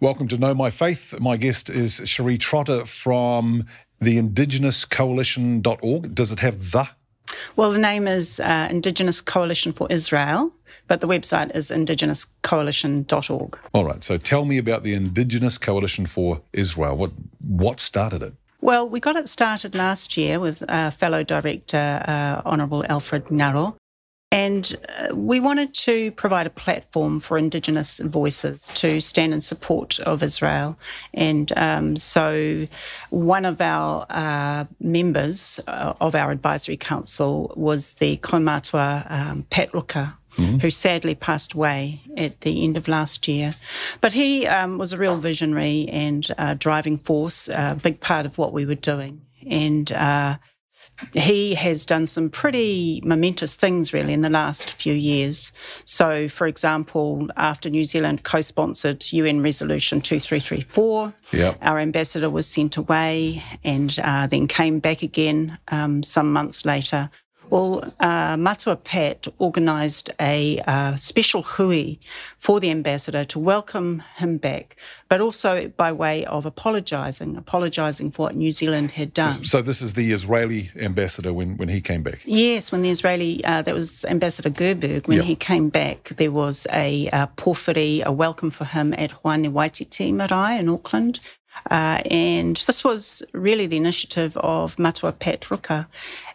Welcome to Know My Faith. My guest is Sheree Trotter from the indigenouscoalition.org. Does it have the? Well, the name is Indigenous Coalition for Israel, but the website is indigenouscoalition.org. All right, so tell me about the Indigenous Coalition for Israel. What started it? Well, we got it started last year with fellow director, Honourable Alfred Ngaro. And we wanted to provide a platform for Indigenous voices to stand in support of Israel. And so one of our members of our advisory council was the Kaumatua Pat Ruka, who sadly passed away at the end of last year. But he was a real visionary and driving force, a big part of what we were doing. And he has done some pretty momentous things, really, in the last few years. So, for example, after New Zealand co-sponsored UN Resolution 2334, our ambassador was sent away and then came back again some months later. Well, Matua Pat organised a special hui for the ambassador to welcome him back, but also by way of apologising for what New Zealand had done. So this is the Israeli ambassador when he came back? Yes, when the Israeli, that was Ambassador Gerberg, when he came back, there was a porphyry, a welcome for him at Hwane Waititi Marae in Auckland. And this was really the initiative of Matua Pat Ruka.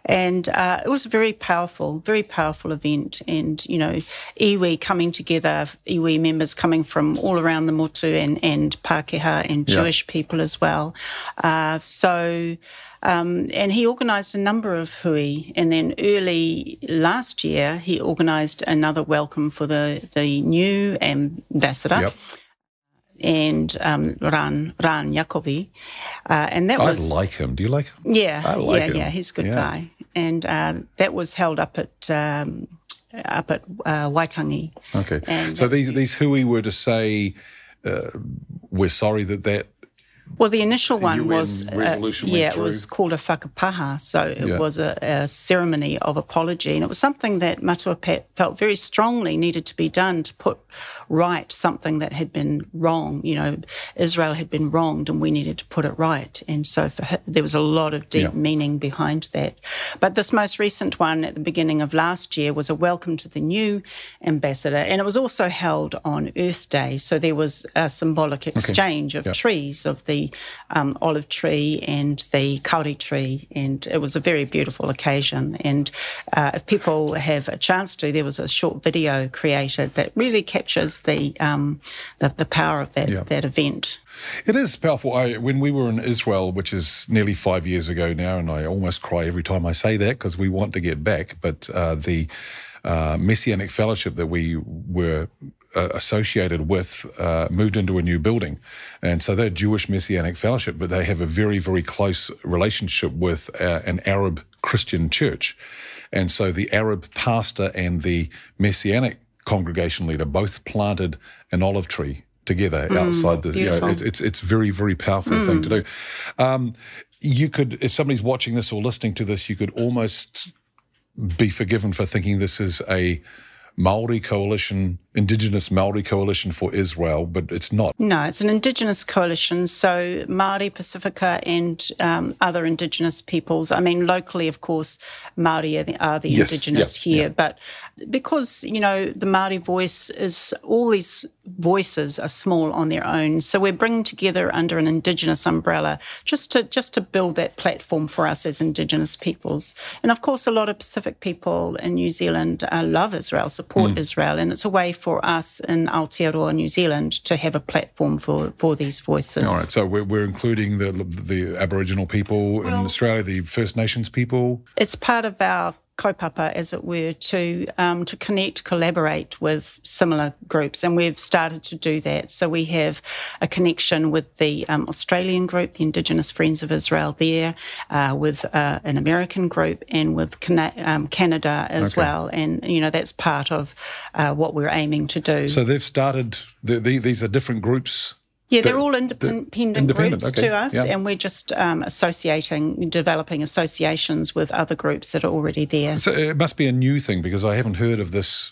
And it was a very powerful event. And, you know, iwi coming together, iwi members coming from all around the motu and Pākehā and Jewish people as well. And he organised a number of hui. And then early last year, he organised another welcome for the new ambassador. And Ran Jacobi. And that was... I like him. Do you like him? Yeah. I like him. Yeah, he's a good guy. And that was held up at Waitangi. Okay. And so these hui were to say, we're sorry that... Well, the initial one UN was... resolution it was called a whakapaha. So it was a ceremony of apology. And it was something that Matua Pat felt very strongly needed to be done to put right something that had been wrong. You know, Israel had been wronged and we needed to put it right. And so for her, there was a lot of deep meaning behind that. But this most recent one at the beginning of last year was a welcome to the new ambassador. And it was also held on Earth Day. So there was a symbolic exchange of trees, of the olive tree and the kauri tree, and it was a very beautiful occasion. And if people have a chance to, there was a short video created that really captures the power of that event. It is powerful. When we were in Israel, which is nearly 5 years ago now, and I almost cry every time I say that because we want to get back, but the Messianic Fellowship that we were associated with moved into a new building. And so they're Jewish Messianic Fellowship, but they have a very, very close relationship with an Arab Christian church. And so the Arab pastor and the Messianic congregation leader both planted an olive tree together outside the... You know, it's very, very powerful thing to do. You could, if somebody's watching this or listening to this, you could almost be forgiven for thinking this is a Maori coalition, Indigenous Maori coalition for Israel, but it's not. No, it's an Indigenous coalition. So Maori, Pacifica, and other Indigenous peoples. I mean, locally, of course, Maori are the Indigenous here, but because you know the Maori voice is all these voices are small on their own. So we're bringing together under an Indigenous umbrella just to build that platform for us as Indigenous peoples. And of course, a lot of Pacific people in New Zealand love Israel, support Israel, and it's a way for us in Aotearoa, New Zealand, to have a platform for these voices. All right, so we're including the Aboriginal people in Australia, the First Nations people? It's part of our kaupapa, as it were, to connect, collaborate with similar groups, and we've started to do that. So we have a connection with the Australian group, the Indigenous Friends of Israel there, with an American group and with Canada as well. And, you know, that's part of what we're aiming to do. So they've started, these are different groups. Yeah, they're all independent groups to us, and we're just developing associations with other groups that are already there. So it must be a new thing because I haven't heard of this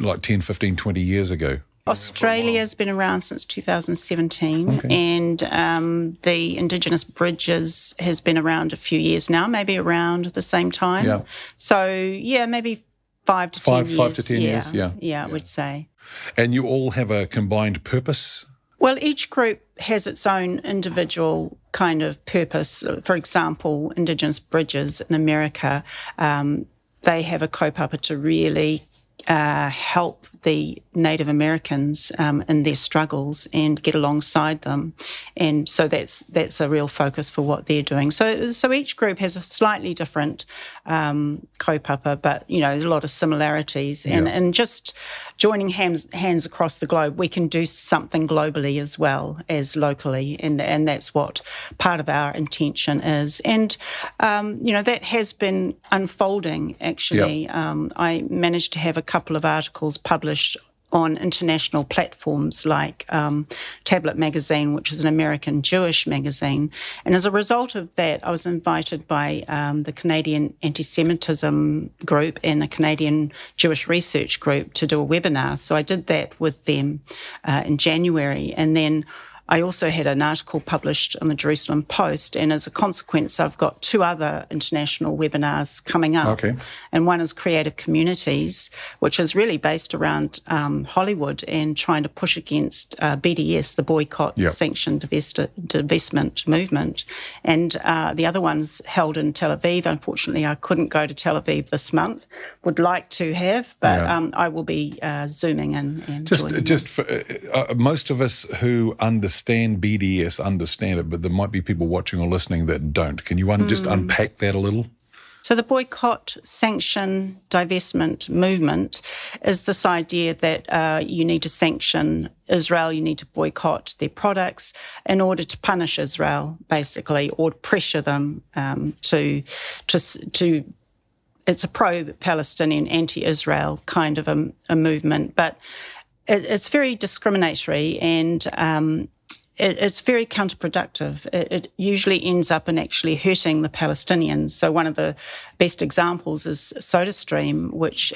like 10, 15, 20 years ago. Australia's been around since 2017, okay. And the Indigenous Bridges has been around a few years now, maybe around the same time. Yeah. So, yeah, maybe 5 to 10 years. 5 to 10 years, yeah. Yeah, I would say. And you all have a combined purpose? Well, each group has its own individual kind of purpose. For example, Indigenous Bridges in America, they have a kaupapa to really help the Native Americans in their struggles and get alongside them. And so that's a real focus for what they're doing. So each group has a slightly different kaupapa, but, you know, there's a lot of similarities. And, yeah. and just joining hands across the globe, we can do something globally as well as locally, and that's what part of our intention is. And, you know, that has been unfolding, actually. Yeah. I managed to have a couple of articles published on international platforms like Tablet Magazine, which is an American Jewish magazine. And as a result of that, I was invited by the Canadian Anti-Semitism Group and the Canadian Jewish Research Group to do a webinar. So I did that with them in January. And then I also had an article published on the Jerusalem Post, and as a consequence, I've got 2 other international webinars coming up. Okay. And one is Creative Communities, which is really based around Hollywood and trying to push against BDS, the Boycott, yep. Sanction, Divestment Movement. And the other one's held in Tel Aviv. Unfortunately, I couldn't go to Tel Aviv this month. Would like to have, but yeah. I will be Zooming in. And just for, most of us who understand BDS, understand it, but there might be people watching or listening that don't. Can you just unpack that a little? So the Boycott, Sanction, Divestment Movement is this idea that you need to sanction Israel, you need to boycott their products in order to punish Israel, basically, or pressure them to it's a pro-Palestinian, anti-Israel kind of a movement, but it's very discriminatory and it's very counterproductive. It usually ends up in actually hurting the Palestinians. So one of the best examples is SodaStream, which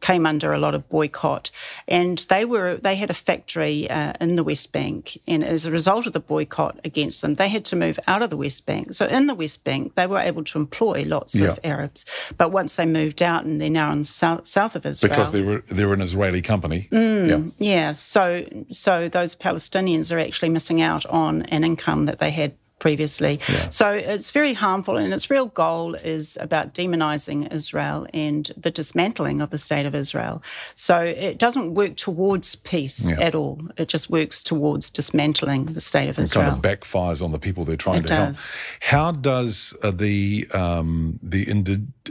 came under a lot of boycott, and they had a factory in the West Bank, and as a result of the boycott against them, they had to move out of the West Bank. So in the West Bank, they were able to employ lots yeah. of Arabs, but once they moved out, and they're now in south of Israel because they're an Israeli company. Yeah. yeah. So those Palestinians are actually missing out on an income that they had previously. Yeah. So it's very harmful, and its real goal is about demonising Israel and the dismantling of the State of Israel. So it doesn't work towards peace yeah. at all. It just works towards dismantling the State of Israel. It kind of backfires on the people they're trying to help. How does the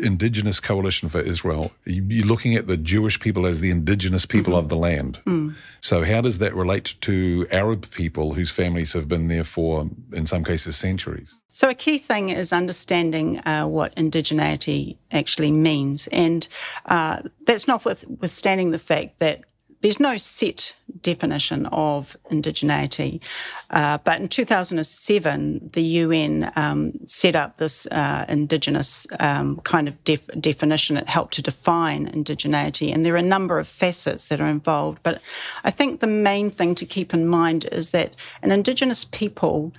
Indigenous Coalition for Israel, you're looking at the Jewish people as the indigenous people of the land. Mm. So how does that relate to Arab people whose families have been there for, in some cases, centuries? So a key thing is understanding what indigeneity actually means. And that's notwithstanding the fact that there's no set definition of indigeneity. But in 2007, the UN set up this indigenous kind of definition. It helped to define indigeneity. And there are a number of facets that are involved. But I think the main thing to keep in mind is that an indigenous people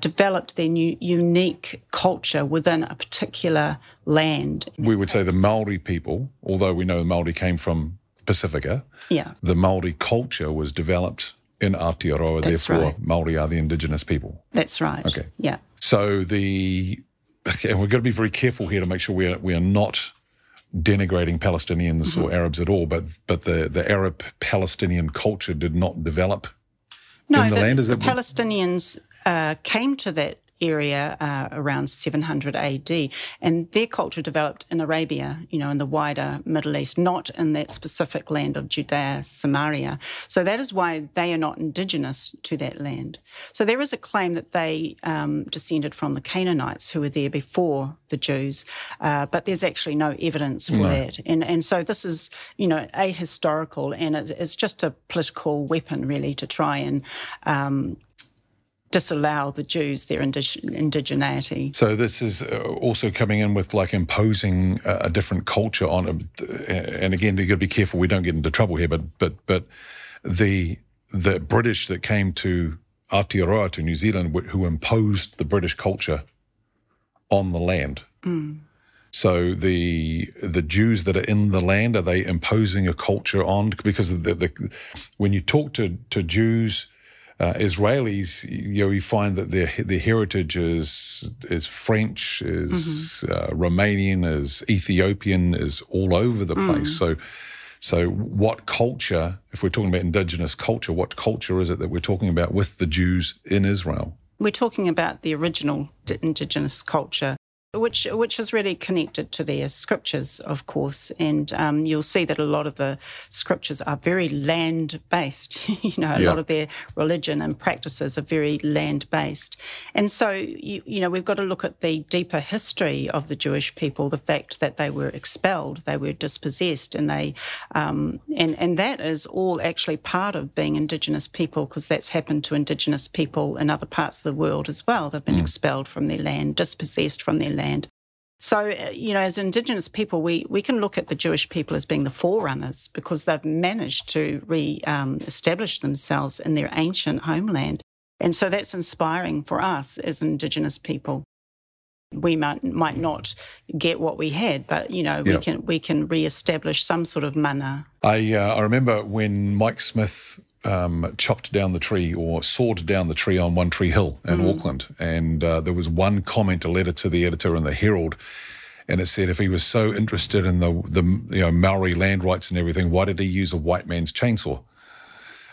developed their new, unique culture within a particular land. We would say the Māori people, although we know the Māori came from Pacifica. Yeah. The Māori culture was developed in Aotearoa, therefore Māori are the indigenous people. That's right. Okay. Yeah. So and we've got to be very careful here to make sure we are not denigrating Palestinians or Arabs at all, but the Arab-Palestinian culture did not develop in the land. Is that Palestinians came to that area around 700 AD, and their culture developed in Arabia, you know, in the wider Middle East, not in that specific land of Judea, Samaria. So that is why they are not indigenous to that land. So there is a claim that they descended from the Canaanites who were there before the Jews, but there's actually no evidence for that. And so this is, you know, ahistorical, and it's just a political weapon, really, to try and disallow the Jews their indigeneity. So this is also coming in with like imposing a different culture on, and again, you've got to be careful we don't get into trouble here, but the British that came to Aotearoa, to New Zealand, who imposed the British culture on the land. Mm. So the Jews that are in the land, are they imposing a culture on? Because when you talk to Jews, Israelis, you find that their heritage is French, is Romanian, is Ethiopian, is all over the place. Mm. So what culture, if we're talking about indigenous culture, what culture is it that we're talking about with the Jews in Israel? We're talking about the original indigenous culture, which is really connected to their scriptures, of course. And you'll see that a lot of the scriptures are very land-based. A lot of their religion and practices are very land-based. And so, we've got to look at the deeper history of the Jewish people, the fact that they were expelled, they were dispossessed, and they and that is all actually part of being Indigenous people, because that's happened to Indigenous people in other parts of the world as well. They've been expelled from their land, dispossessed from their land. So, as Indigenous people, we can look at the Jewish people as being the forerunners, because they've managed to re-establish themselves in their ancient homeland. And so that's inspiring for us as Indigenous people. We might not get what we had, but, we can re-establish some sort of mana. I remember when Mike Smith chopped down the tree, or sawed down the tree on One Tree Hill in Auckland. And there was one comment, a letter to the editor in the Herald, and it said if he was so interested in the Maori land rights and everything, why did he use a white man's chainsaw?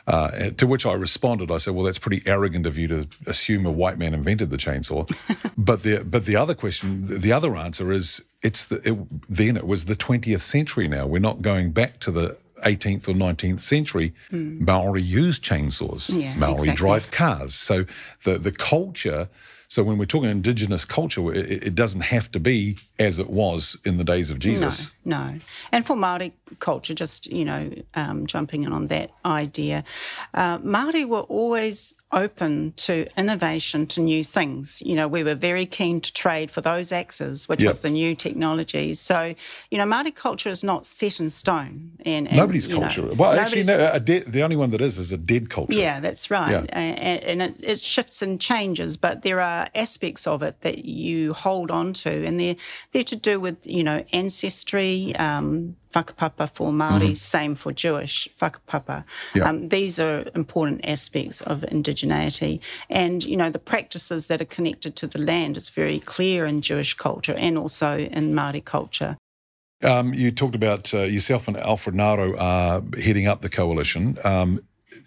To which I responded, I said, well, that's pretty arrogant of you to assume a white man invented the chainsaw. but the other question, the other answer is, then it was the 20th century now. We're not going back to the 18th or 19th century. Maori used chainsaws. Yeah, Maori drive cars. So the culture, so when we're talking indigenous culture, it doesn't have to be as it was in the days of Jesus. No. And for Maori culture, just, jumping in on that idea, Maori were always open to innovation, to new things. We were very keen to trade for those axes, which was the new technology. So, Māori culture is not set in stone. And nobody's culture. The only one that is a dead culture. Yeah, that's right. Yeah. And it shifts and changes, but there are aspects of it that you hold on to, and they're to do with, ancestry, whakapapa for Māori, same for Jewish whakapapa. Yeah. These are important aspects of indigeneity. And, the practices that are connected to the land is very clear in Jewish culture and also in Māori culture. You talked about yourself and Alfred Ngaro are heading up the coalition.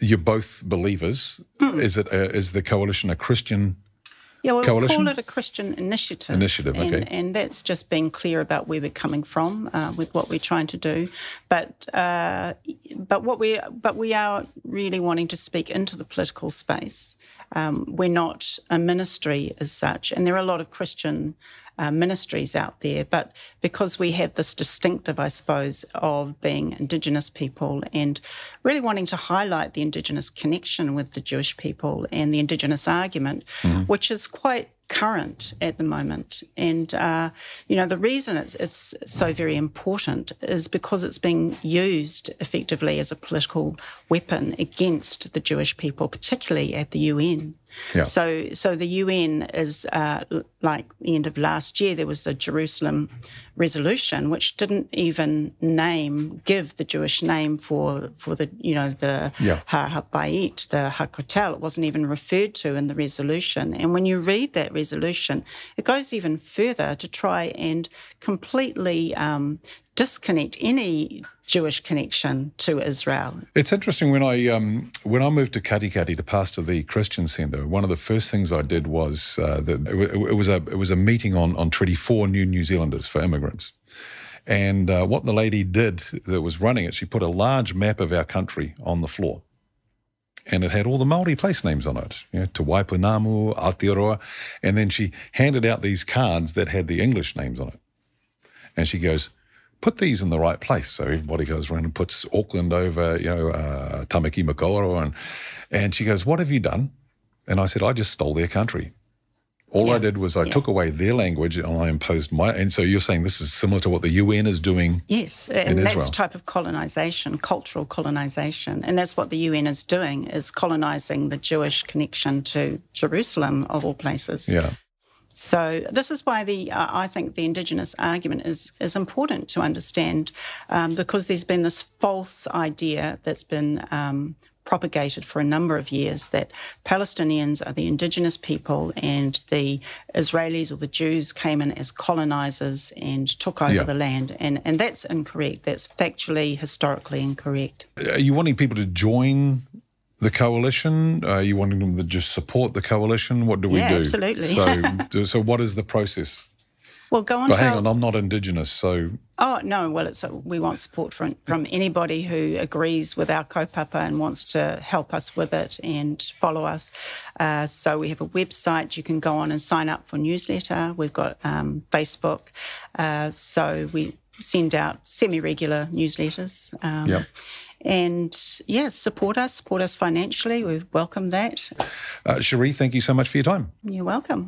You're both believers. Mm. Is the coalition a Christian? Yeah, well, coalition? We call it a Christian initiative. Okay. And that's just being clear about where we're coming from with what we're trying to do. But we are really wanting to speak into the political space. We're not a ministry as such, and there are a lot of Christian ministries out there, but because we have this distinctive, I suppose, of being Indigenous people and really wanting to highlight the Indigenous connection with the Jewish people and the Indigenous argument, which is quite current at the moment. And, the reason it's so very important is because it's being used effectively as a political weapon against the Jewish people, particularly at the UN. Yeah. So the UN is, like the end of last year, there was the Jerusalem resolution, which didn't even give the Jewish name for the, the Har HaBayit, the HaKotel. It wasn't even referred to in the resolution. And when you read that resolution, it goes even further to try and completely disconnect any Jewish connection to Israel. It's interesting, when I moved to Kati Kati to pastor the Christian Centre, one of the first things I did was it was a meeting on treaty for New Zealanders, for immigrants. And what the lady did that was running it, she put a large map of our country on the floor, and it had all the Māori place names on it, Te Waipunamu, Aotearoa, and then she handed out these cards that had the English names on it. And she goes, put these in the right place. So everybody goes around and puts Auckland over, Tāmaki Makaurau. And she goes, what have you done? And I said, I just stole their country. All I did was I took away their language and I imposed my... And so you're saying this is similar to what the UN is doing in Israel. That's a type of colonisation, cultural colonisation. And that's what the UN is doing, is colonising the Jewish connection to Jerusalem, of all places. Yeah. So this is why I think the Indigenous argument is important to understand, because there's been this false idea that's been... propagated for a number of years that Palestinians are the indigenous people and the Israelis or the Jews came in as colonisers and took over the land. And that's incorrect. That's factually, historically incorrect. Are you wanting people to join the coalition? Are you wanting them to just support the coalition? What do we do? Absolutely. So what is the process? Well, hang on, I'm not Indigenous, so... Oh, no, well, we want support from anybody who agrees with our kaupapa and wants to help us with it and follow us. So we have a website. You can go on and sign up for newsletter. We've got Facebook. So we send out semi-regular newsletters. And, support us financially. We welcome that. Sheree, thank you so much for your time. You're welcome.